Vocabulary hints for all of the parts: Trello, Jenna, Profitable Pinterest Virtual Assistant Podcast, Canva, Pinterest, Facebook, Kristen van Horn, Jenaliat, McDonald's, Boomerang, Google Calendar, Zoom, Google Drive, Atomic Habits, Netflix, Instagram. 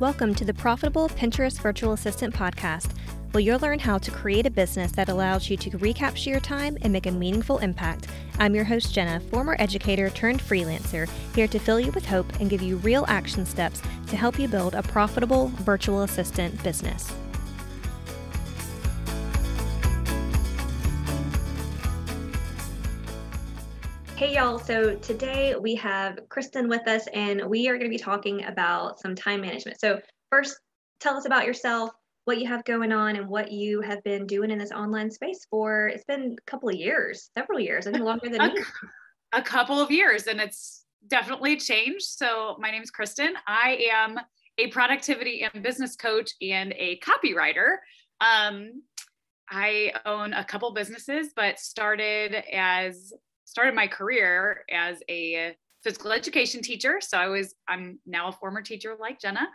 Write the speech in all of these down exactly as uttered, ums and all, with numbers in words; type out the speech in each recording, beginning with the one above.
Welcome to the Profitable Pinterest Virtual Assistant Podcast, where you'll learn how to create a business that allows you to recapture your time and make a meaningful impact. I'm your host, Jenna, former educator turned freelancer, here to fill you with hope and give you real action steps to help you build a profitable virtual assistant business. Hey y'all, so today we have Kristen with us and we are going to be talking about some time management. So first, tell us about yourself, what you have going on and what you have been doing in this online space for. It's been a couple of years, several years, I think longer than a, me. A couple of years, and it's definitely changed. So my name is Kristen. I am a productivity and business coach and a copywriter. Um, I own a couple businesses, but started as started my career as a physical education teacher. So I was, I'm now a former teacher like Jenna,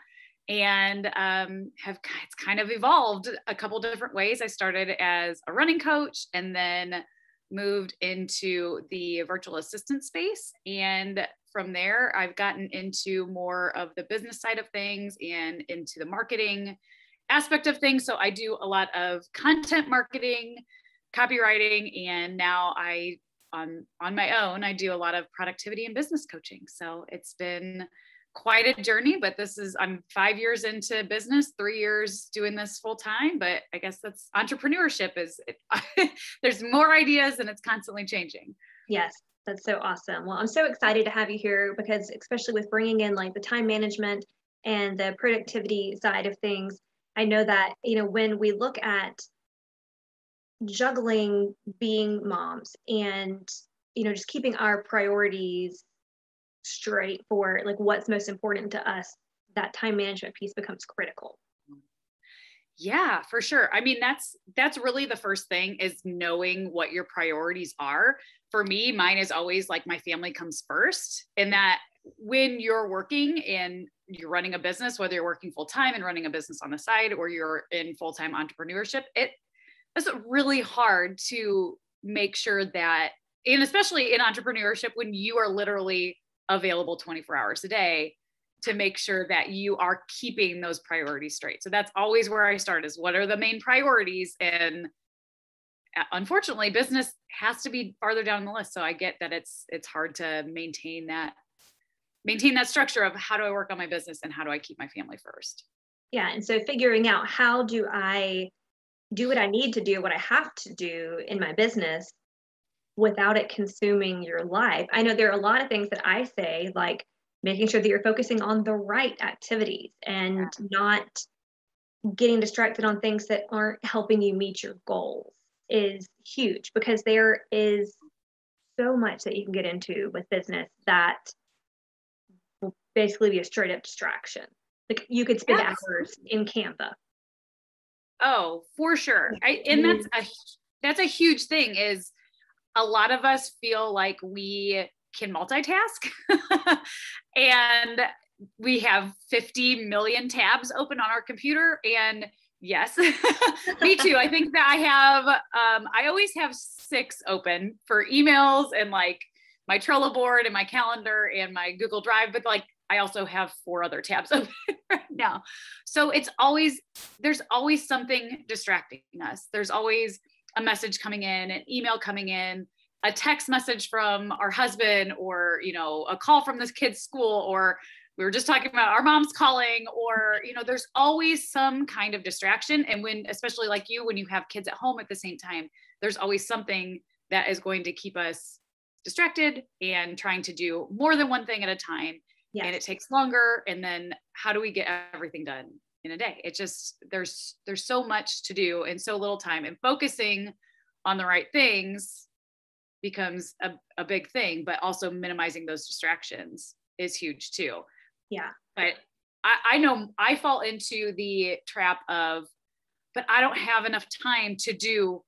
and um, have it's kind of evolved a couple different ways. I started as a running coach and then moved into the virtual assistant space. And from there, I've gotten into more of the business side of things and into the marketing aspect of things. So I do a lot of content marketing, copywriting, and now I On, on my own, I do a lot of productivity and business coaching. So it's been quite a journey, but this is, I'm five years into business, three years doing this full time, but I guess that's entrepreneurship is, it, there's more ideas and it's constantly changing. Yes. That's so awesome. Well, I'm so excited to have you here because especially with bringing in like the time management and the productivity side of things, I know that, you know, when we look at juggling being moms and, you know, just keeping our priorities straight for like what's most important to us, that time management piece becomes critical. Yeah, for sure. I mean, that's, that's really the first thing is knowing what your priorities are. For me, mine is always like my family comes first, and that when you're working and you're running a business, whether you're working full time and running a business on the side, or you're in full-time entrepreneurship, it It's really hard to make sure that, and especially in entrepreneurship, when you are literally available twenty-four hours a day, to make sure that you are keeping those priorities straight. So that's always where I start is what are the main priorities? And unfortunately, business has to be farther down the list. So I get that it's it's hard to maintain that, maintain that structure of how do I work on my business and how do I keep my family first? Yeah. And so figuring out how do I do what I need to do, what I have to do in my business without it consuming your life. I know there are a lot of things that I say, like making sure that you're focusing on the right activities and yeah. not getting distracted on things that aren't helping you meet your goals is huge, because there is so much that you can get into with business that will basically be a straight up distraction. Like you could spend yes. hours in Canva. Oh, for sure. I, and that's a, that's a huge thing is a lot of us feel like we can multitask and we have fifty million tabs open on our computer. And yes, me too. I think that I have, um, I always have six open for emails and like my Trello board and my calendar and my Google Drive, but like I also have four other tabs open right now. So it's always, there's always something distracting us. There's always a message coming in, an email coming in, a text message from our husband, or, you know, a call from this kid's school, or we were just talking about our mom's calling, or, you know, there's always some kind of distraction. And when, especially like you, when you have kids at home at the same time, there's always something that is going to keep us distracted and trying to do more than one thing at a time. Yes. And it takes longer. And then how do we get everything done in a day? It just, there's, there's so much to do and so little time, and focusing on the right things becomes a, a big thing, but also minimizing those distractions is huge too. Yeah. But I, I know I fall into the trap of, but I don't have enough time to do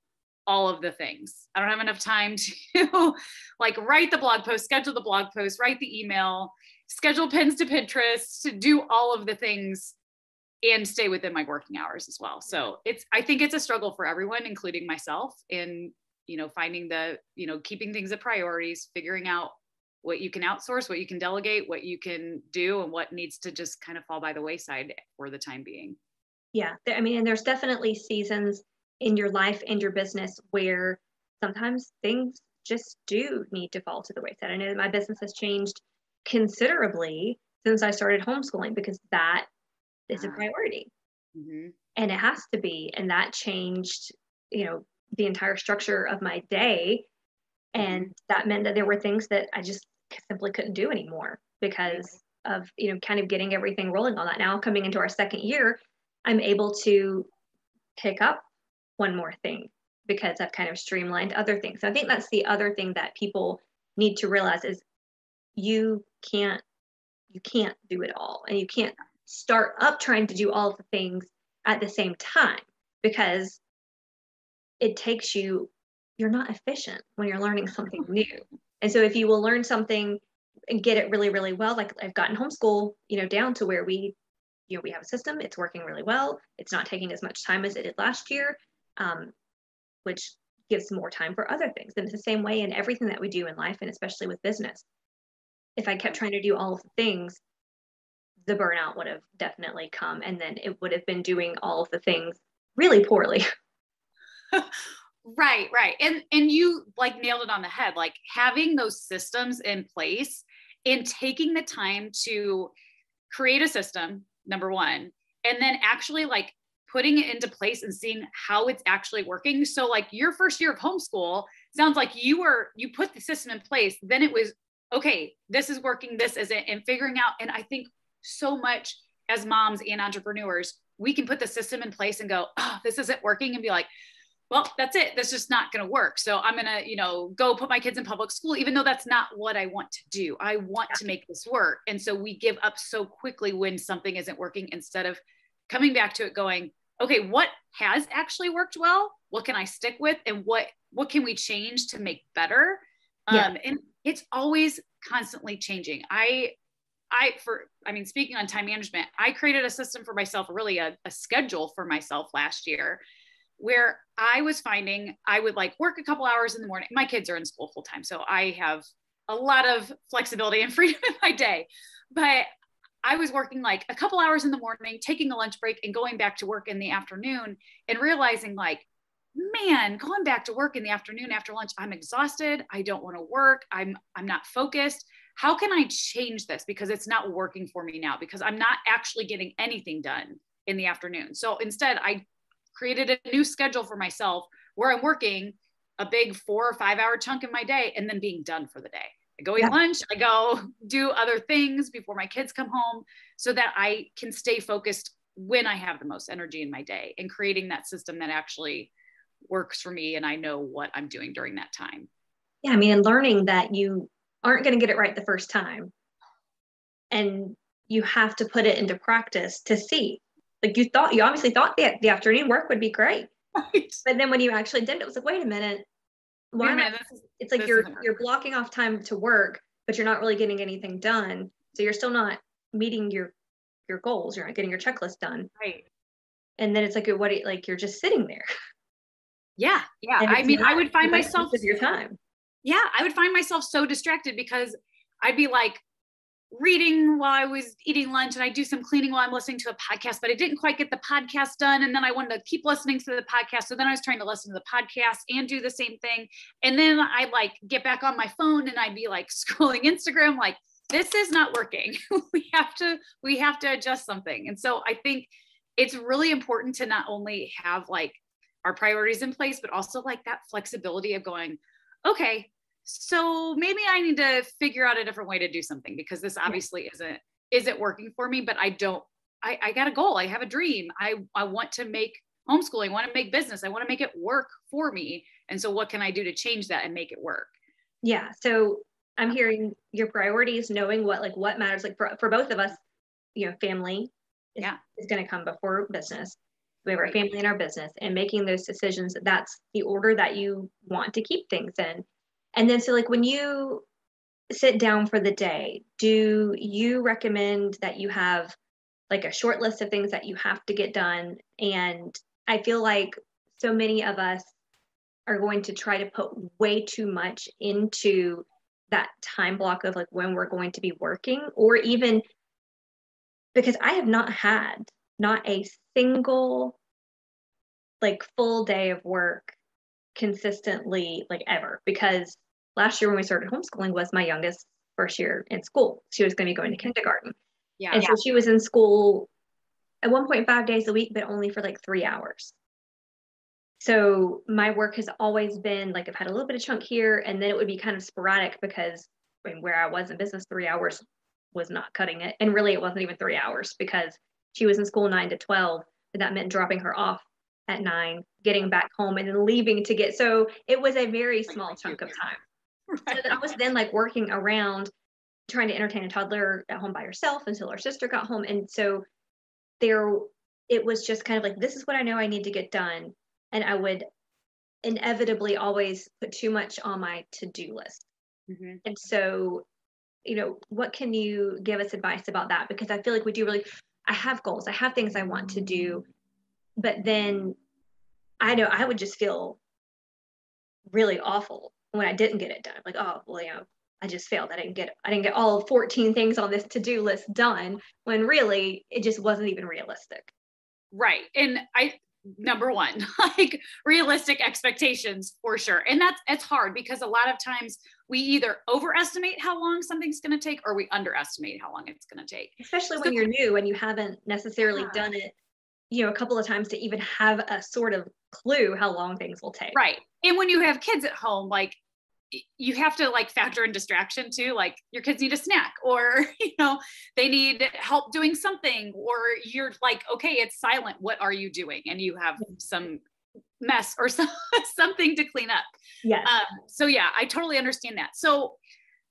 all of the things. I don't have enough time to like write the blog post, schedule the blog post, write the email, schedule pins to Pinterest, to do all of the things and stay within my working hours as well. So it's, I think it's a struggle for everyone, including myself, in, you know, finding the, you know, keeping things at priorities, figuring out what you can outsource, what you can delegate, what you can do, and what needs to just kind of fall by the wayside for the time being. Yeah. I mean, and there's definitely seasons in your life and your business where sometimes things just do need to fall to the wayside. I know that my business has changed considerably since I started homeschooling, because that is a priority. Mm-hmm. And it has to be. And that changed, you know, the entire structure of my day. And that meant that there were things that I just simply couldn't do anymore because of, you know, kind of getting everything rolling on that. Now coming into our second year, I'm able to pick up one more thing because I've kind of streamlined other things. So I think that's the other thing that people need to realize is you can't, you can't do it all. And you can't start up trying to do all the things at the same time, because it takes you, you're not efficient when you're learning something new. And so if you will learn something and get it really, really well, like I've gotten homeschool, you know, down to where we, you know, we have a system, it's working really well. It's not taking as much time as it did last year, um, which gives more time for other things. And it's the same way in everything that we do in life, and especially with business. If I kept trying to do all of the things, the burnout would have definitely come. And then it would have been doing all of the things really poorly. Right, right. And and you like nailed it on the head, like having those systems in place and taking the time to create a system, number one, and then actually like putting it into place and seeing how it's actually working. So like your first year of homeschool sounds like you were, you put the system in place, then it was, okay, this is working, this isn't, and figuring out. And I think so much as moms and entrepreneurs, we can put the system in place and go, oh, this isn't working, and be like, well, that's it. That's just not going to work. So I'm going to, you know, go put my kids in public school, even though that's not what I want to do. I want yeah. to make this work. And so we give up so quickly when something isn't working, instead of coming back to it going, okay, what has actually worked well? What can I stick with? And what, what can we change to make better? Yeah. Um, and it's always constantly changing. I, I, for, I mean, speaking on time management, I created a system for myself, really a, a schedule for myself last year, where I was finding I would like work a couple hours in the morning. My kids are in school full time, so I have a lot of flexibility and freedom in my day. But I was working like a couple hours in the morning, taking a lunch break and going back to work in the afternoon, and realizing like, man, going back to work in the afternoon after lunch, I'm exhausted. I don't want to work. I'm, I'm not focused. How can I change this? Because it's not working for me now, because I'm not actually getting anything done in the afternoon. So instead I created a new schedule for myself where I'm working a big four or five hour chunk in my day and then being done for the day. I go eat yeah. lunch, I go do other things before my kids come home, so that I can stay focused when I have the most energy in my day, and creating that system that actually works for me. And I know what I'm doing during that time. Yeah. I mean, and learning that you aren't going to get it right the first time, and you have to put it into practice to see. Like you thought, you obviously thought the, the afternoon work would be great. Right. But then when you actually did it, it was like, wait a minute. Why not? It's like you're you're blocking off time to work, but you're not really getting anything done. So you're still not meeting your, your goals. You're not getting your checklist done. Right. And then it's like, what, like you're just sitting there. Yeah. Yeah. I mean, I would find myself with your time. Yeah. I would find myself so distracted because I'd be like, reading while I was eating lunch, and I do some cleaning while I'm listening to a podcast, but I didn't quite get the podcast done. And then I wanted to keep listening to the podcast. So then I was trying to listen to the podcast and do the same thing. And then I like get back on my phone and I'd be like scrolling Instagram, like this is not working. we have to, we have to adjust something. And so I think it's really important to not only have like our priorities in place, but also like that flexibility of going, okay, so maybe I need to figure out a different way to do something, because this obviously isn't, isn't working for me, but I don't, I, I got a goal. I have a dream. I, I want to make homeschooling, I want to make business. I want to make it work for me. And so what can I do to change that and make it work? Yeah. So I'm hearing your priorities, knowing what, like what matters, like for, for both of us, you know, family is, yeah. is going to come before business. We have our family and our business, and making those decisions. That's the order that you want to keep things in. And then, so like when you sit down for the day, do you recommend that you have like a short list of things that you have to get done? And I feel like so many of us are going to try to put way too much into that time block of like when we're going to be working, or even because I have not had not a single like full day of work consistently like ever, because last year when we started homeschooling was my youngest first year in school. She was going to be going to kindergarten. Yeah. And yeah. so she was in school at one point five days a week, but only for like three hours. So my work has always been like, I've had a little bit of chunk here, and then it would be kind of sporadic because I mean, where I was in business, three hours was not cutting it. And really it wasn't even three hours because she was in school nine to twelve, but that meant dropping her off at nine, getting back home and then leaving to get, so it was a very small like, chunk of time. Right. So I was then like working around trying to entertain a toddler at home by herself until her sister got home. And so there, it was just kind of like, this is what I know I need to get done. And I would inevitably always put too much on my to-do list. Mm-hmm. And so, you know, what can you give us advice about that? Because I feel like we do really, I have goals, I have things I want to do, but then I know I would just feel really awful when I didn't get it done. Like, oh, well, you know, I just failed. I didn't get, I didn't get all fourteen things on this to-do list done, when really it just wasn't even realistic. Right. And I, number one, like realistic expectations for sure. And that's, it's hard because a lot of times we either overestimate how long something's going to take, or we underestimate how long it's going to take. Especially so, when you're new and you haven't necessarily yeah. done it, you know, a couple of times to even have a sort of clue how long things will take. Right. And when you have kids at home, like you have to like factor in distraction too. Like your kids need a snack, or, you know, they need help doing something, or you're like, okay, it's silent. What are you doing? And you have some mess or some, something to clean up. Yeah. Um, so yeah, I totally understand that. So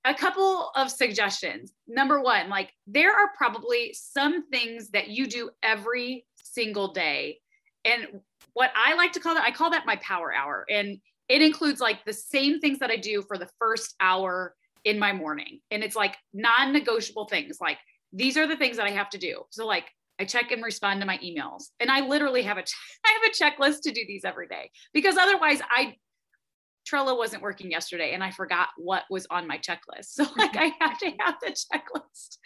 a couple of suggestions. Number one, like there are probably some things that you do every single day. And what I like to call that, I call that my power hour. And it includes like the same things that I do for the first hour in my morning. And it's like non-negotiable things. Like these are the things that I have to do. So like I check and respond to my emails, and I literally have a, I have a checklist to do these every day, because otherwise I, Trello wasn't working yesterday and I forgot what was on my checklist. So like I have to have the checklist.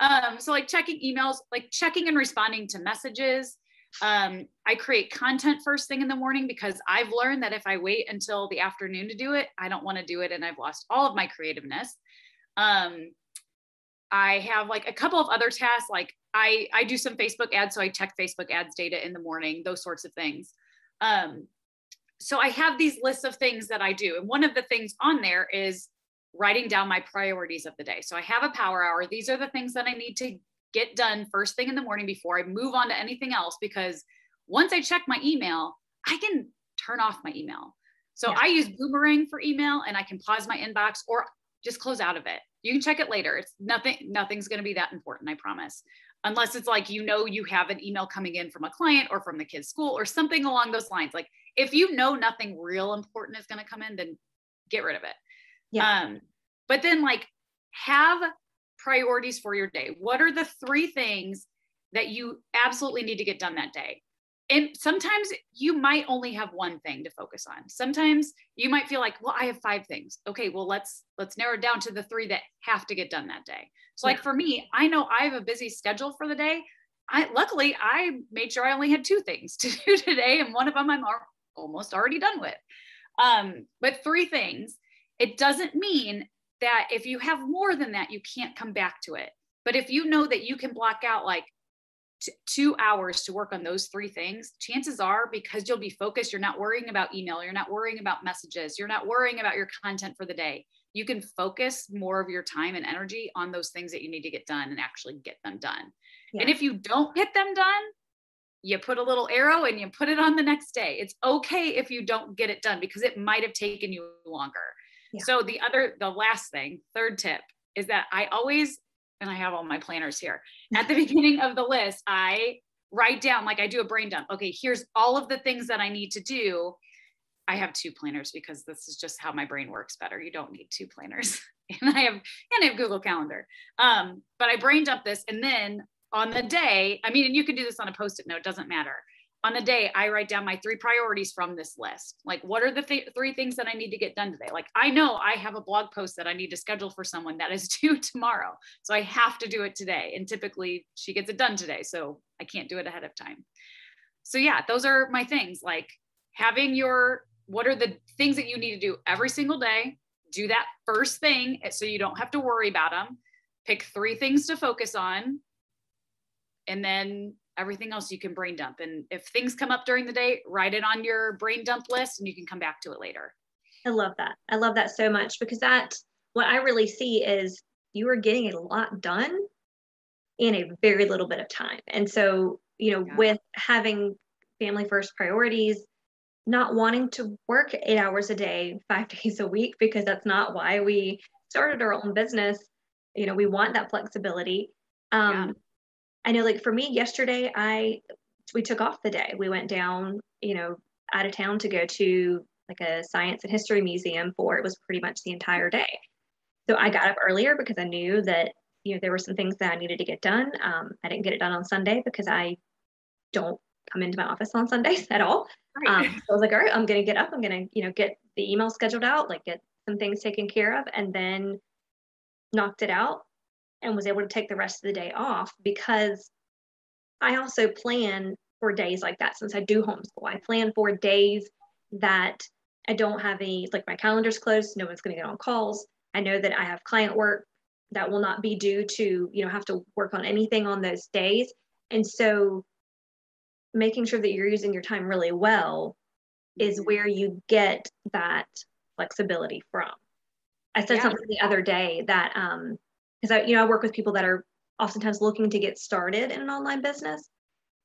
Um, so like checking emails, like checking and responding to messages. Um, I create content first thing in the morning, because I've learned that if I wait until the afternoon to do it, I don't want to do it. And I've lost all of my creativeness. Um, I have like a couple of other tasks. Like I, I do some Facebook ads. So I check Facebook ads data in the morning, those sorts of things. Um, so I have these lists of things that I do. And one of the things on there is writing down my priorities of the day. So I have a power hour. These are the things that I need to get done first thing in the morning before I move on to anything else, because once I check my email, I can turn off my email. So yeah. I use Boomerang for email, and I can pause my inbox or just close out of it. You can check it later. It's nothing, nothing's going to be that important, I promise. Unless it's like, you know, you have an email coming in from a client or from the kids' school or something along those lines. Like if you know nothing real important is going to come in, then get rid of it. Yeah. Um, but then like have priorities for your day. What are the three things that you absolutely need to get done that day? And sometimes you might only have one thing to focus on. Sometimes you might feel like, well, I have five things. Okay, well, let's, let's narrow it down to the three that have to get done that day. So yeah. like for me, I know I have a busy schedule for the day. I luckily I made sure I only had two things to do today. And one of them I'm almost already done with. Um, but three things, it doesn't mean that if you have more than that, you can't come back to it. But if you know that you can block out like t- two hours to work on those three things, chances are, because you'll be focused, you're not worrying about email, you're not worrying about messages, you're not worrying about your content for the day. You can focus more of your time and energy on those things that you need to get done and actually get them done. Yeah. And if you don't get them done, you put a little arrow and you put it on the next day. It's okay if you don't get it done, because it might've taken you longer. Yeah. So the other, the last thing, third tip is that I always, and I have all my planners here at the beginning of the list, I write down, like I do a brain dump. Okay, here's all of the things that I need to do. I have two planners because this is just how my brain works better. You don't need two planners. And I have, and I have Google Calendar. Um, but I brain dump this. And then on the day, I mean, and you can do this on a Post-it note, doesn't matter. on a day, I write down my three priorities from this list. Like, what are the th- three things that I need to get done today? Like, I know I have a blog post that I need to schedule for someone that is due tomorrow. So I have to do it today. And typically she gets it done today. So I can't do it ahead of time. So yeah, those are my things, like having your, what are the things that you need to do every single day? Do that first thing so you don't have to worry about them. Pick three things to focus on. And then everything else you can brain dump. And if things come up during the day, write it on your brain dump list and you can come back to it later. I love that. I love that so much, because that, what I really see is you are getting a lot done in a very little bit of time. And so, you know, yeah. with having family first priorities, not wanting to work eight hours a day, five days a week, because that's not why we started our own business. You know, we want that flexibility. Um, yeah. I know, like for me yesterday, I, we took off the day. We went down, you know, out of town to go to like a science and history museum for, it was pretty much the entire day. So I got up earlier because I knew that, you know, there were some things that I needed to get done. Um, I didn't get it done on Sunday because I don't come into my office on Sundays at all. Right. Um, so I was like, all right, I'm going to get up. I'm going to, you know, get the email scheduled out, like get some things taken care of, and then knocked it out. And was able to take the rest of the day off, because I also plan for days like that. Since I do homeschool, I plan for days that I don't have any, like my calendar's closed. No one's going to get on calls. I know that I have client work that will not be due to, you know, have to work on anything on those days. And so making sure that you're using your time really well is where you get that flexibility from. I said yeah. something the other day that, um, because I, you know, I work with people that are oftentimes looking to get started in an online business.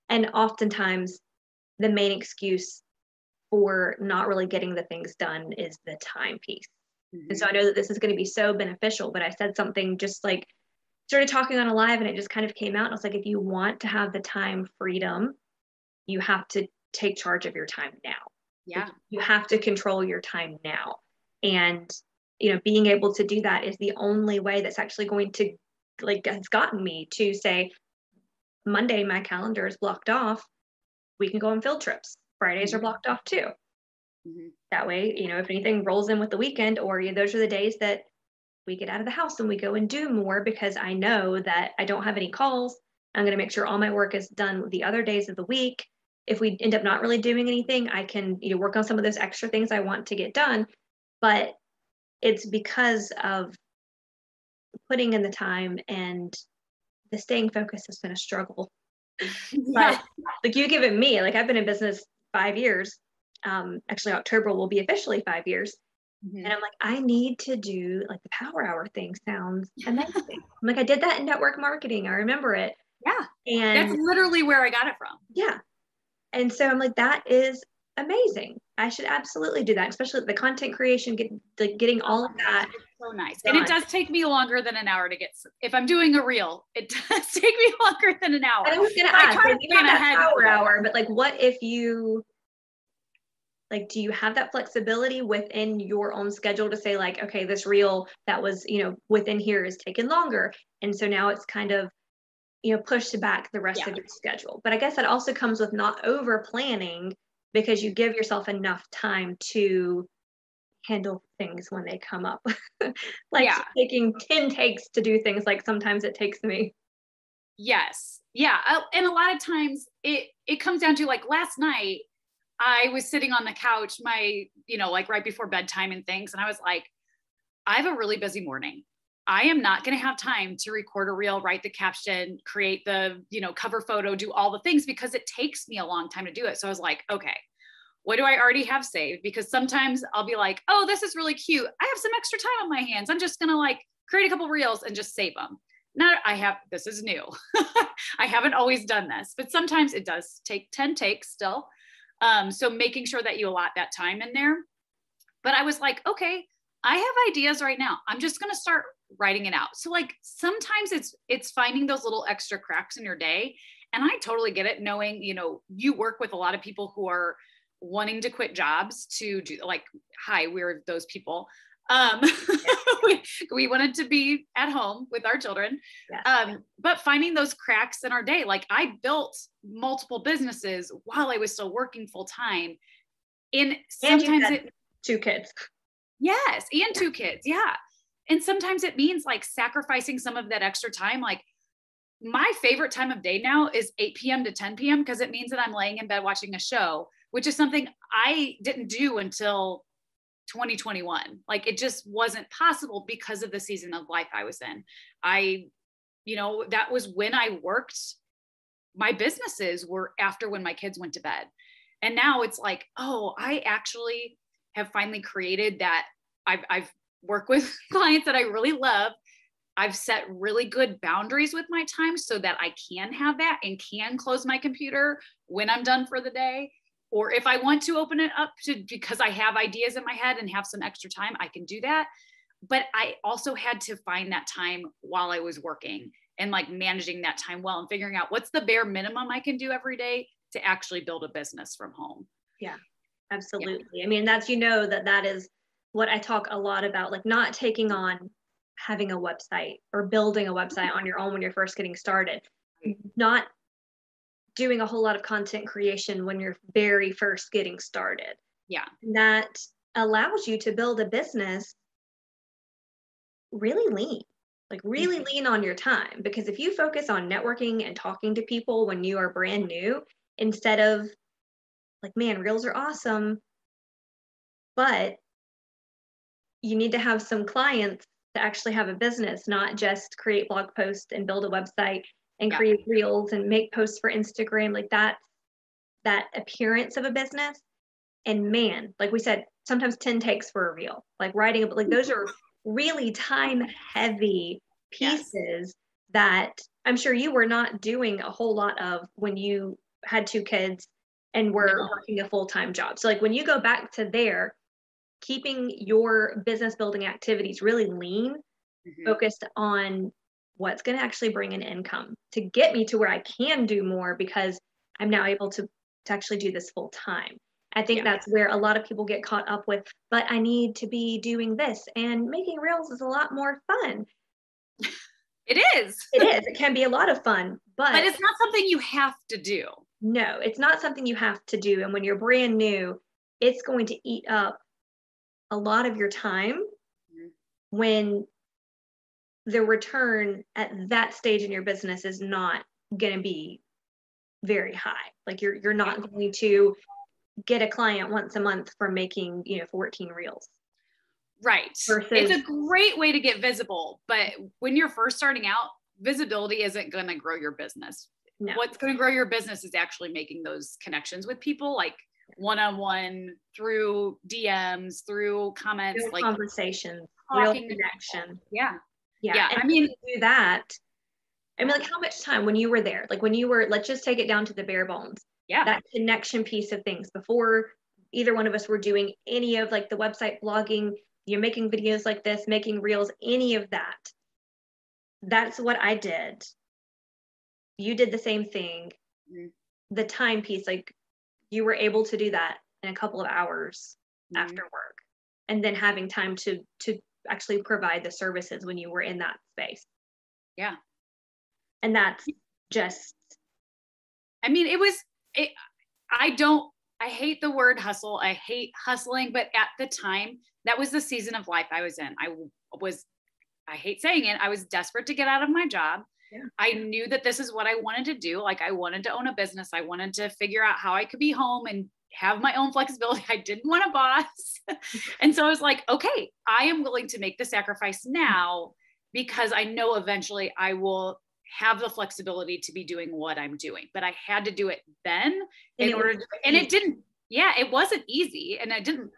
And oftentimes the main excuse for not really getting the things done is the time piece. Mm-hmm. And so I know that this is going to be so beneficial, but I said something just like, started talking on a live and it just kind of came out. And I was like, if you want to have the time freedom, you have to take charge of your time now. Yeah. You have to control your time now. And you know, being able to do that is the only way that's actually going to, like, has gotten me to say, Monday, my calendar is blocked off. We can go on field trips. Fridays mm-hmm. are blocked off too. Mm-hmm. That way, you know, if anything rolls in with the weekend, or you know, those are the days that we get out of the house and we go and do more, because I know that I don't have any calls. I'm going to make sure all my work is done the other days of the week. If we end up not really doing anything, I can, you know, work on some of those extra things I want to get done. But it's because of putting in the time, and the staying focused has been a struggle. But like you give it me, like I've been in business five years. Um, actually October will be officially five years. Mm-hmm. And I'm like, I need to do like the power hour thing sounds amazing. I'm like, I did that in network marketing. I remember it. Yeah. And that's literally where I got it from. Yeah. And so I'm like, that is amazing. I should absolutely do that, especially the content creation, get, the, getting all of that. It's so nice. Done. And it does take me longer than an hour to get, if I'm doing a reel, it does take me longer than an hour. And I was going to ask, like, you have that power hour, but like, what if you, like, do you have that flexibility within your own schedule to say like, okay, this reel that was, you know, within here is taking longer. And so now it's kind of, you know, pushed back the rest yeah. of your schedule. But I guess that also comes with not over planning, because you give yourself enough time to handle things when they come up. Like yeah. taking ten takes to do things like sometimes it takes me. Yes. Yeah. And a lot of times it, it comes down to, like, last night I was sitting on the couch, my, you know, like right before bedtime and things. And I was like, I have a really busy morning. I am not going to have time to record a reel, write the caption, create the, you know, cover photo, do all the things, because it takes me a long time to do it. So I was like, okay, what do I already have saved? Because sometimes I'll be like, oh, this is really cute. I have some extra time on my hands. I'm just going to like create a couple reels and just save them. Now I have, this is new. I haven't always done this, but sometimes it does take ten takes still. Um, so making sure that you allot that time in there. But I was like, okay, I have ideas right now. I'm just going to start writing it out. So like sometimes it's, it's finding those little extra cracks in your day. And I totally get it, knowing, you know, you work with a lot of people who are wanting to quit jobs to do, like, hi, we're those people. Um, we, we wanted to be at home with our children, yeah. um, but finding those cracks in our day. Like, I built multiple businesses while I was still working full time. And sometimes it, two kids. Yes. And yeah. two kids. Yeah. And sometimes it means like sacrificing some of that extra time. Like, my favorite time of day now is eight P M to ten P M because it means that I'm laying in bed watching a show, which is something I didn't do until twenty twenty-one. Like, it just wasn't possible because of the season of life I was in. I, you know, that was when I worked. My businesses were after when my kids went to bed. And now it's like, oh, I actually have finally created that. I've, I've worked with clients that I really love. I've set really good boundaries with my time so that I can have that and can close my computer when I'm done for the day. Or if I want to open it up to, because I have ideas in my head and have some extra time, I can do that. But I also had to find that time while I was working and like managing that time well and figuring out what's the bare minimum I can do every day to actually build a business from home. Yeah, absolutely. Yeah. I mean, that's, you know, that that is what I talk a lot about, like not taking on having a website or building a website on your own when you're first getting started, not doing a whole lot of content creation when you're very first getting started. Yeah. And that allows you to build a business really lean, like really mm-hmm. lean on your time. Because if you focus on networking and talking to people when you are brand new, instead of like, man, reels are awesome, but you need to have some clients to actually have a business, not just create blog posts and build a website and yeah. create reels and make posts for Instagram. Like that, that appearance of a business. And man, like we said, sometimes ten takes for a reel, like writing, a, like those are really time heavy pieces yes. that I'm sure you were not doing a whole lot of when you had two kids and were no. working a full-time job. So like when you go back to there, keeping your business building activities really lean, mm-hmm. focused on what's going to actually bring an income to get me to where I can do more because I'm now able to, to actually do this full time. I think yeah. that's where a lot of people get caught up with, but I need to be doing this, and making reels is a lot more fun. It is. It is. It can be a lot of fun, but, but it's not something you have to do. No, it's not something you have to do. And when you're brand new, it's going to eat up a lot of your time mm-hmm. when the return at that stage in your business is not going to be very high. Like you're, you're not yeah. going to get a client once a month for making, you know, fourteen reels. Right. Versus- it's a great way to get visible, but when you're first starting out, visibility isn't going to grow your business. No. What's going to grow your business is actually making those connections with people, like one-on-one, through D Ms, through comments, real like conversations, real connection. Yeah. Yeah. yeah. And I mean, do that. I mean, like how much time when you were there, like when you were, let's just take it down to the bare bones. Yeah. That connection piece of things before either one of us were doing any of like the website blogging, you're making videos like this, making reels, any of that. That's what I did. You did the same thing. Mm-hmm. The time piece, like you were able to do that in a couple of hours mm-hmm. after work, and then having time to, to, actually provide the services when you were in that space. Yeah. And that's just, I mean, it was, it, I don't, I hate the word hustle. I hate hustling, but at the time that was the season of life I was in. I was, I hate saying it. I was desperate to get out of my job. Yeah. I knew that this is what I wanted to do. Like I wanted to own a business. I wanted to figure out how I could be home and have my own flexibility. I didn't want a boss. And so I was like, okay, I am willing to make the sacrifice now because I know eventually I will have the flexibility to be doing what I'm doing, but I had to do it then in order to, and it didn't, yeah, it wasn't easy. And I didn't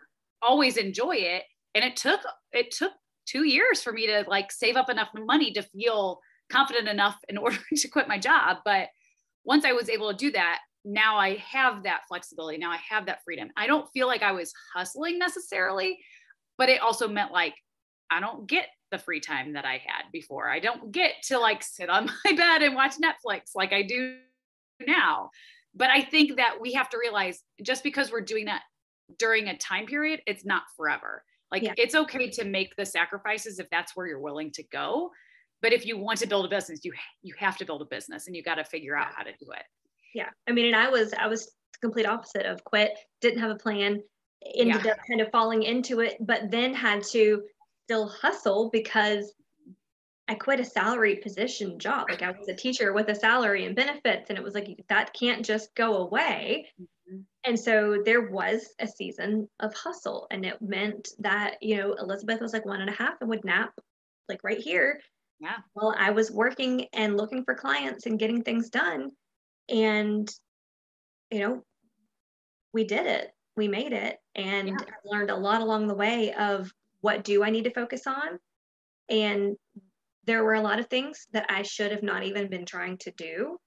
always enjoy it. And it took, it took two years for me to like save up enough money to feel confident enough in order to quit my job. But once I was able to do that, now I have that flexibility. Now I have that freedom. I don't feel like I was hustling necessarily, but it also meant like, I don't get the free time that I had before. I don't get to like sit on my bed and watch Netflix like I do now. But I think that we have to realize just because we're doing that during a time period, it's not forever. Like yeah. it's okay to make the sacrifices if that's where you're willing to go. But if you want to build a business, you, you have to build a business and you got to figure out how to do it. Yeah. I mean, and I was, I was the complete opposite of quit, didn't have a plan, ended yeah. up kind of falling into it, but then had to still hustle because I quit a salary position job. Like I was a teacher with a salary and benefits. And it was like, that can't just go away. Mm-hmm. And so there was a season of hustle. And it meant that, you know, Elizabeth was like one and a half and would nap like right here. Yeah. Well, I was working and looking for clients and getting things done. And, you know, we did it, we made it. And yeah. I've learned a lot along the way of what do I need to focus on? And there were a lot of things that I should have not even been trying to do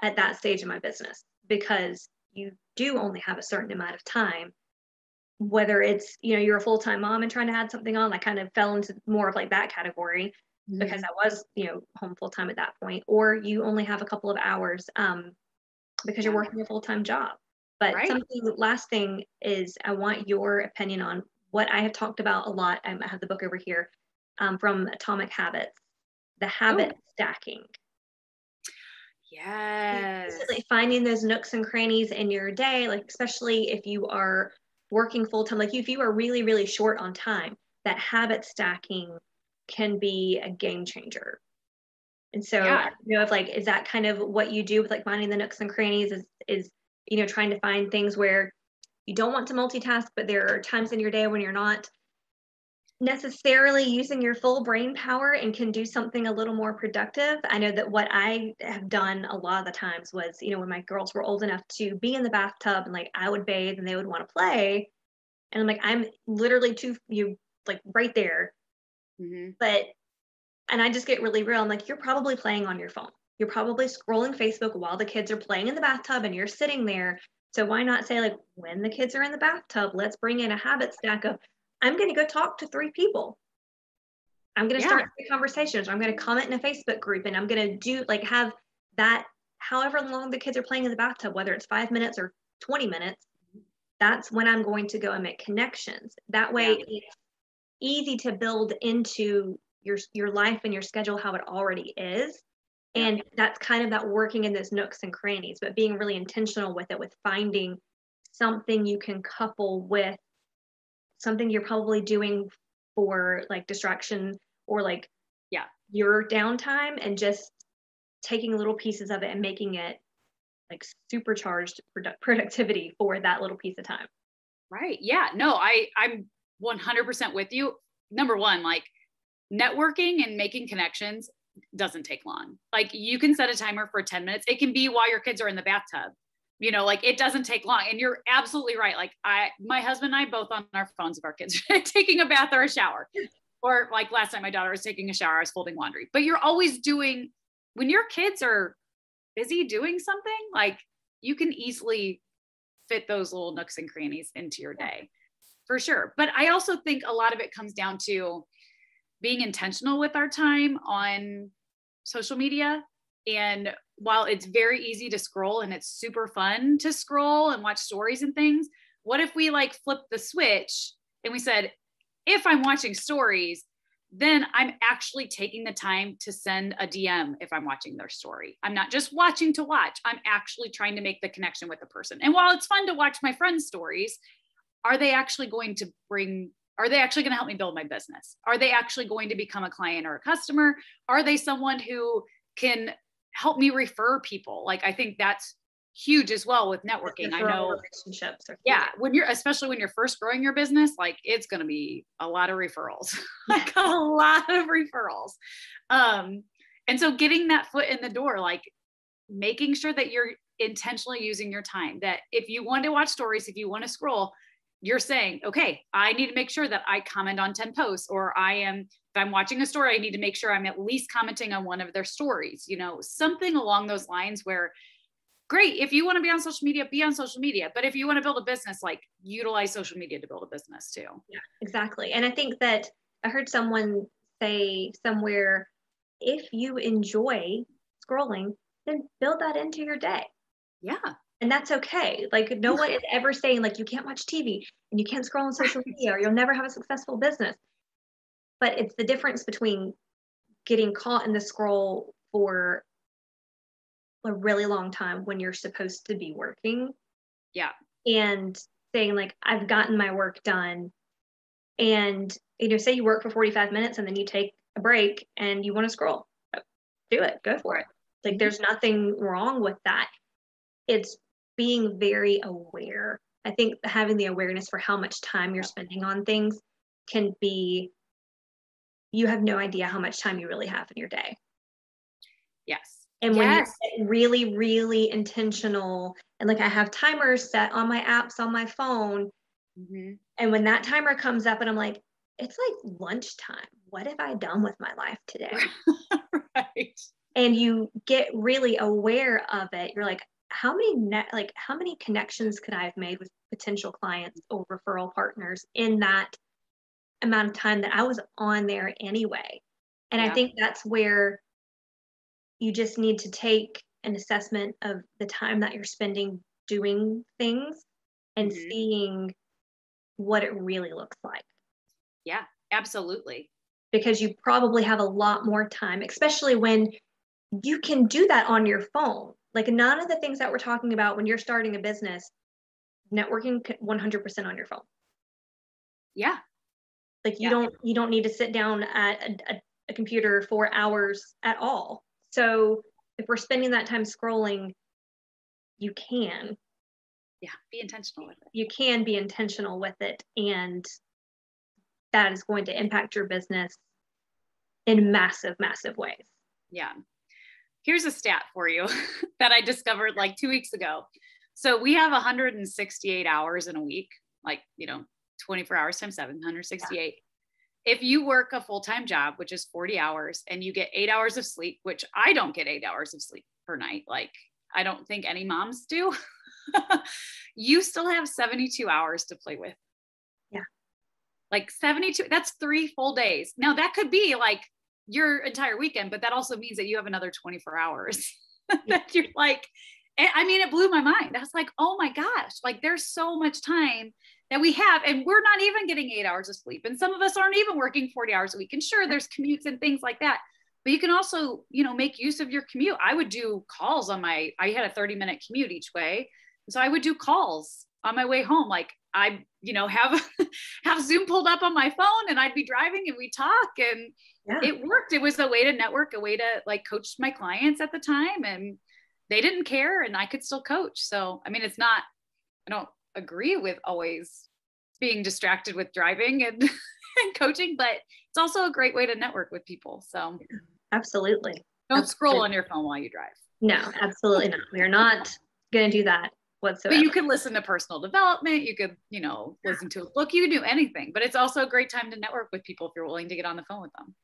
at that stage of my business, because you do only have a certain amount of time, whether it's, you know, you're a full-time mom and trying to add something on. I kind of fell into more of like that category mm-hmm. because I was, you know, home full-time at that point, or you only have a couple of hours um, because you're working a full-time job. But right. something, last thing is I want your opinion on what I have talked about a lot. I have the book over here um, from Atomic Habits. The habit oh. stacking. Yes. Basically finding those nooks and crannies in your day, like especially if you are working full time, like if you are really, really short on time, that habit stacking can be a game changer. And so, yeah. you know, if like, is that kind of what you do with like finding the nooks and crannies is, is, you know, trying to find things where you don't want to multitask, but there are times in your day when you're not necessarily using your full brain power and can do something a little more productive. I know that what I have done a lot of the times was, you know, when my girls were old enough to be in the bathtub and like I would bathe and they would want to play. And I'm like, I'm literally too, you like right there. Mm-hmm. But, and I just get really real. I'm like, you're probably playing on your phone. You're probably scrolling Facebook while the kids are playing in the bathtub and you're sitting there. So why not say like, when the kids are in the bathtub, let's bring in a habit stack of, I'm going to go talk to three people. I'm going to yeah. start conversations. I'm going to comment in a Facebook group and I'm going to do like have that however long the kids are playing in the bathtub, whether it's five minutes or twenty minutes, that's when I'm going to go and make connections. That way yeah. it's easy to build into your, your life and your schedule, how it already is. And yeah. that's kind of that working in those nooks and crannies, but being really intentional with it, with finding something you can couple with something you're probably doing for like distraction or like yeah your downtime and just taking little pieces of it and making it like supercharged produ- productivity for that little piece of time. Right. Yeah. No, I, I'm one hundred percent with you. Number one, like networking and making connections doesn't take long. Like you can set a timer for ten minutes. It can be while your kids are in the bathtub. You know, like it doesn't take long. And you're absolutely right. Like I, my husband and I both on our phones of our kids taking a bath or a shower, or like last time my daughter was taking a shower, I was folding laundry, but you're always doing, when your kids are busy doing something, like you can easily fit those little nooks and crannies into your day for sure. But I also think a lot of it comes down to being intentional with our time on social media. And while it's very easy to scroll and it's super fun to scroll and watch stories and things, what if we like flip the switch and we said, if I'm watching stories, then I'm actually taking the time to send a D M if I'm watching their story. I'm not just watching to watch. I'm actually trying to make the connection with the person. And while it's fun to watch my friends' stories, are they actually going to bring Are they actually going to help me build my business? Are they actually going to become a client or a customer? Are they someone who can help me refer people? Like, I think that's huge as well with networking. I know relationships are yeah. when you're, especially when you're first growing your business, like it's going to be a lot of referrals, like a lot of referrals. Um, and so getting that foot in the door, like making sure that you're intentionally using your time, that if you want to watch stories, if you want to scroll, you're saying, okay, I need to make sure that I comment on ten posts, or I am, if I'm watching a story, I need to make sure I'm at least commenting on one of their stories, you know, something along those lines where great. If you want to be on social media, be on social media, but if you want to build a business, like utilize social media to build a business too. Yeah, exactly. And I think that I heard someone say somewhere, if you enjoy scrolling, then build that into your day. Yeah. And that's okay. Like no one is ever saying like, you can't watch T V and you can't scroll on social media or you'll never have a successful business. But it's the difference between getting caught in the scroll for a really long time when you're supposed to be working. Yeah. And saying like, I've gotten my work done. And, you know, say you work for forty-five minutes and then you take a break and you want to scroll. Do it. Go for it. Like there's nothing wrong with that. It's being very aware. I think having the awareness for how much time you're spending on things can be, you have no idea how much time you really have in your day. Yes. And when yes. you get really, really intentional, and like I have timers set on my apps on my phone. Mm-hmm. And when that timer comes up and I'm like, it's like lunchtime. What have I done with my life today? Right. And you get really aware of it. You're like, how many net, like how many connections could I have made with potential clients or referral partners in that amount of time that I was on there anyway? And yeah. I think that's where you just need to take an assessment of the time that you're spending doing things and mm-hmm. seeing what it really looks like. Yeah, absolutely. Because you probably have a lot more time, especially when you can do that on your phone. Like none of the things that we're talking about when you're starting a business, networking one hundred percent on your phone. Yeah. Like you yeah. don't, you don't need to sit down at a, a, a computer for hours at all. So if we're spending that time scrolling, you can. Yeah. Be intentional with it. You can be intentional with it. And that is going to impact your business in massive, massive ways. Yeah. Here's a stat for you that I discovered like two weeks ago. So we have one hundred sixty-eight hours in a week, like, you know, twenty-four hours times seven, one hundred sixty-eight. Yeah. If you work a full-time job, which is forty hours, and you get eight hours of sleep, which I don't get eight hours of sleep per night, like I don't think any moms do, you still have seventy-two hours to play with. Yeah. Like seventy-two, that's three full days. Now that could be like your entire weekend, but that also means that you have another twenty-four hours that you're like, I mean, it blew my mind. I was like, oh my gosh, like there's so much time that we have and we're not even getting eight hours of sleep. And some of us aren't even working forty hours a week. And sure, there's commutes and things like that, but you can also, you know, make use of your commute. I would do calls on my, I had a thirty minute commute each way. So I would do calls on my way home. Like I, you know, have, have Zoom pulled up on my phone and I'd be driving and we talk and yeah. It worked. It was a way to network, a way to like coach my clients at the time, and they didn't care and I could still coach. So, I mean, it's not, I don't agree with always being distracted with driving and, and coaching, but it's also a great way to network with people. So absolutely. Don't absolutely. Scroll on your phone while you drive. No, absolutely not. We're not going to do that whatsoever. But you can listen to personal development. You could, you know, listen to a book, you can do anything, but it's also a great time to network with people if you're willing to get on the phone with them.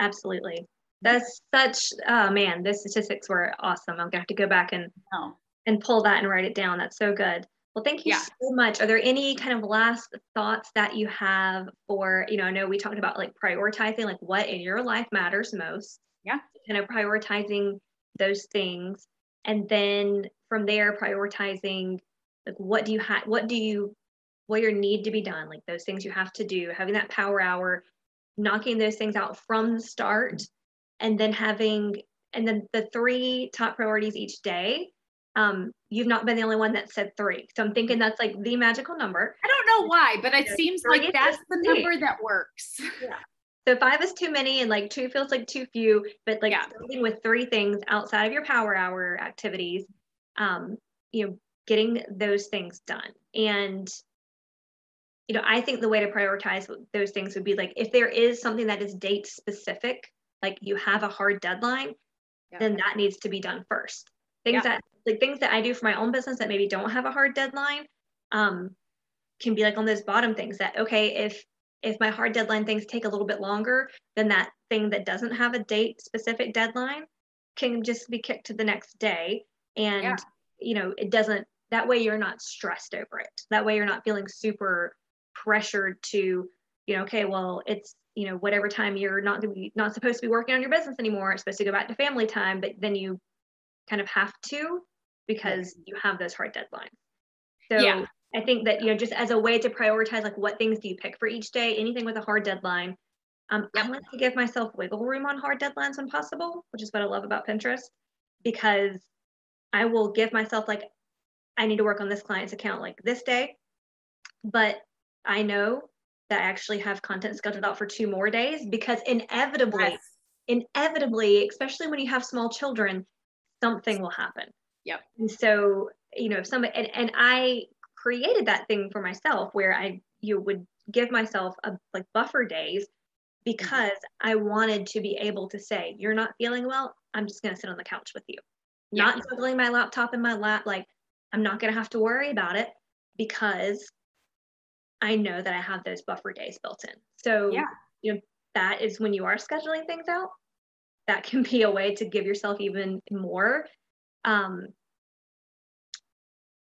Absolutely. That's such, oh man, the statistics were awesome. I'm going to have to go back and, oh. and pull that and write it down. That's so good. Well, thank you yeah. so much. Are there any kind of last thoughts that you have for, you know, I know we talked about like prioritizing, like what in your life matters most. Yeah. Kind of prioritizing those things. And then from there, prioritizing like what do you have, what do you, what your need to be done? Like those things you have to do, having that power hour, knocking those things out from the start, and then having, and then the three top priorities each day. Um, you've not been the only one that said three. So I'm thinking that's like the magical number. I don't know why, but it you know, seems like that's the number that works. Yeah. So five is too many and like two feels like too few, but like yeah. starting with three things outside of your power hour activities, um, you know, getting those things done. And you know, I think the way to prioritize those things would be like, if there is something that is date specific, like you have a hard deadline, yeah. then that needs to be done first. Things yeah. that like things that I do for my own business that maybe don't have a hard deadline um, can be like on those bottom things that, okay, if, if my hard deadline things take a little bit longer, then that thing that doesn't have a date specific deadline can just be kicked to the next day. And, yeah. you know, it doesn't, that way you're not stressed over it. That way you're not feeling super pressured to, you know, okay, well, it's, you know, whatever time you're not going to be, not supposed to be working on your business anymore. It's supposed to go back to family time, but then you kind of have to, because you have those hard deadlines. So yeah. I think that, you know, just as a way to prioritize, like, what things do you pick for each day? Anything with a hard deadline. Um, I like to give myself wiggle room on hard deadlines when possible, which is what I love about Pinterest, because I will give myself, like, I need to work on this client's account like this day, but I know that I actually have content scheduled out for two more days, because inevitably, yes. inevitably, especially when you have small children, something will happen. Yep. And so, you know, if somebody, and, and I created that thing for myself where I, you would give myself a, like, buffer days, because I wanted to be able to say, you're not feeling well, I'm just going to sit on the couch with you. Yeah. Not juggling my laptop in my lap. Like, I'm not going to have to worry about it, because I know that I have those buffer days built in. So, yeah. you know, that is when you are scheduling things out, that can be a way to give yourself even more. Um,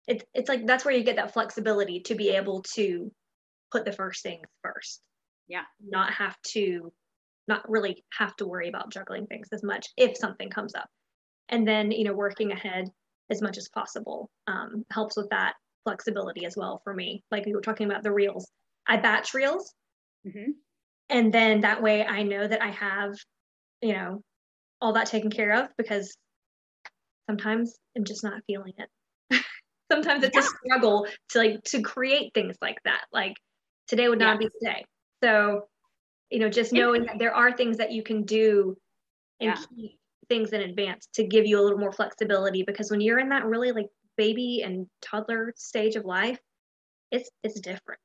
it, it's like, that's where you get that flexibility to be able to put the first things first. Yeah. Not have to, not really have to worry about juggling things as much if something comes up. And then, you know, working ahead as much as possible um, helps with that flexibility as well for me. Like, we were talking about the reels. I batch reels. Mm-hmm. And then that way I know that I have, you know, all that taken care of, because sometimes I'm just not feeling it. Sometimes it's yeah. a struggle to, like, to create things like that. Like, today would not yeah. be today. So, you know, just knowing that there are things that you can do and yeah. keep things in advance to give you a little more flexibility, because when you're in that really, like, baby and toddler stage of life, it's, it's different.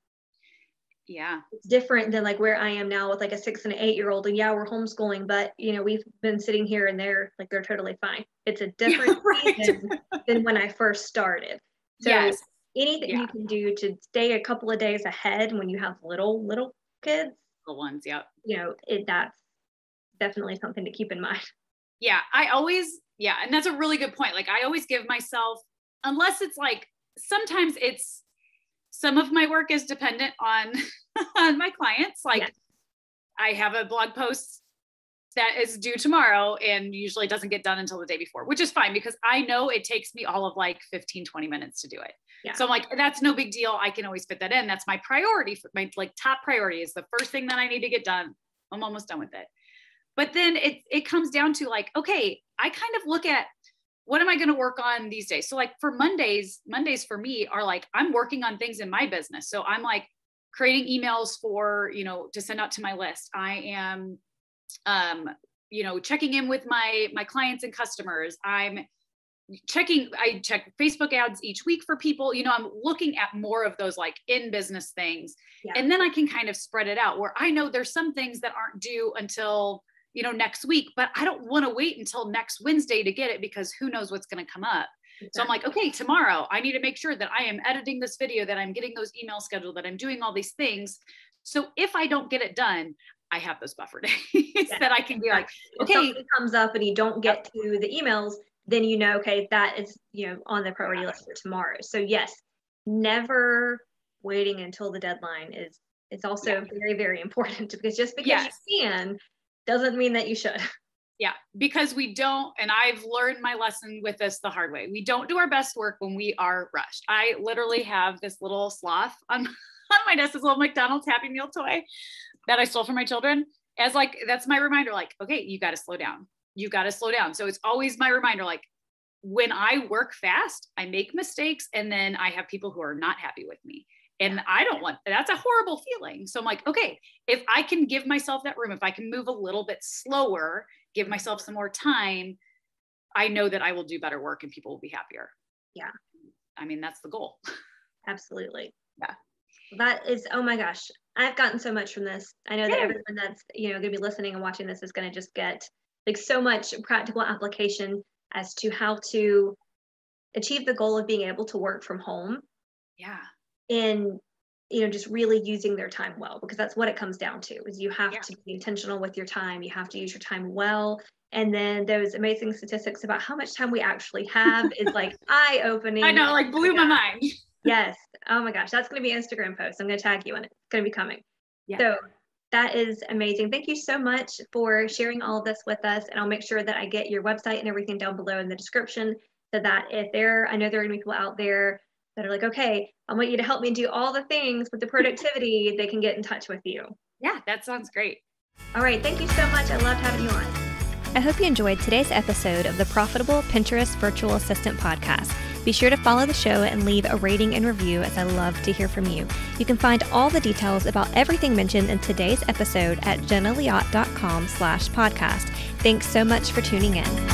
Yeah. It's different than, like, where I am now with, like, a six and an eight year old, and yeah, we're homeschooling, but, you know, we've been sitting here and they're like, they're totally fine. It's a different yeah, right. season than when I first started. So yes. anything yeah. you can do to stay a couple of days ahead when you have little, little kids, the ones yeah you know it that's definitely something to keep in mind. yeah I always yeah and that's a really good point. Like, I always give myself, unless it's like, sometimes it's, some of my work is dependent on on my clients, like yeah. I have a blog post that is due tomorrow and usually doesn't get done until the day before, which is fine, because I know it takes me all of like fifteen, twenty minutes to do it. Yeah. So I'm like, that's no big deal. I can always fit that in. That's my priority. For my like top priority is the first thing that I need to get done. I'm almost done with it. But then it, it comes down to like, okay, I kind of look at, what am I going to work on these days? So like for Mondays, Mondays for me are like, I'm working on things in my business. So I'm like creating emails for, you know, to send out to my list. I am um, you know, checking in with my, my clients and customers. I'm checking, I check Facebook ads each week for people, you know, I'm looking at more of those like in business things. Yeah. And then I can kind of spread it out where I know there's some things that aren't due until, you know, next week, but I don't want to wait until next Wednesday to get it because who knows what's going to come up. Exactly. So I'm like, okay, tomorrow I need to make sure that I am editing this video, that I'm getting those emails scheduled, that I'm doing all these things. So if I don't get it done, I have those buffer days yeah, that I can be exactly. like, okay, if something comes up and you don't get to the emails, then, you know, okay, that is, you know, on the priority yeah. list for tomorrow. So yes, never waiting until the deadline is, it's also yeah. very, very important, because just because yes. you can doesn't mean that you should. Yeah. Because we don't, and I've learned my lesson with this the hard way. We don't do our best work when we are rushed. I literally have this little sloth on on my desk, this little McDonald's Happy Meal toy that I stole from my children, as like, that's my reminder. Like, okay, you got to slow down. You got to slow down. So it's always my reminder. Like when I work fast, I make mistakes and then I have people who are not happy with me. And I don't want, that's a horrible feeling. So I'm like, okay, if I can give myself that room, if I can move a little bit slower, give myself some more time, I know that I will do better work and people will be happier. Yeah. I mean, that's the goal. Absolutely. Yeah. That is, oh my gosh, I've gotten so much from this. I know yeah. that everyone that's, you know, going to be listening and watching this is going to just get like so much practical application as to how to achieve the goal of being able to work from home. Yeah. And, you know, just really using their time well, because that's what it comes down to is you have yeah. to be intentional with your time. You have to use your time well. And then those amazing statistics about how much time we actually have is like eye opening. I know, like blew my mind. Yes. Oh my gosh. That's going to be an Instagram post. I'm going to tag you in it. It's going to be coming. Yeah. So that is amazing. Thank you so much for sharing all of this with us. And I'll make sure that I get your website and everything down below in the description. So that if they're, I know there are going to be people out there that are like, okay, I want you to help me do all the things with the productivity, they can get in touch with you. Yeah, that sounds great. All right. Thank you so much. I loved having you on. I hope you enjoyed today's episode of the Profitable Pinterest Virtual Assistant Podcast. Be sure to follow the show and leave a rating and review, as I love to hear from you. You can find all the details about everything mentioned in today's episode at jenaliat dot com slash podcast. Thanks so much for tuning in.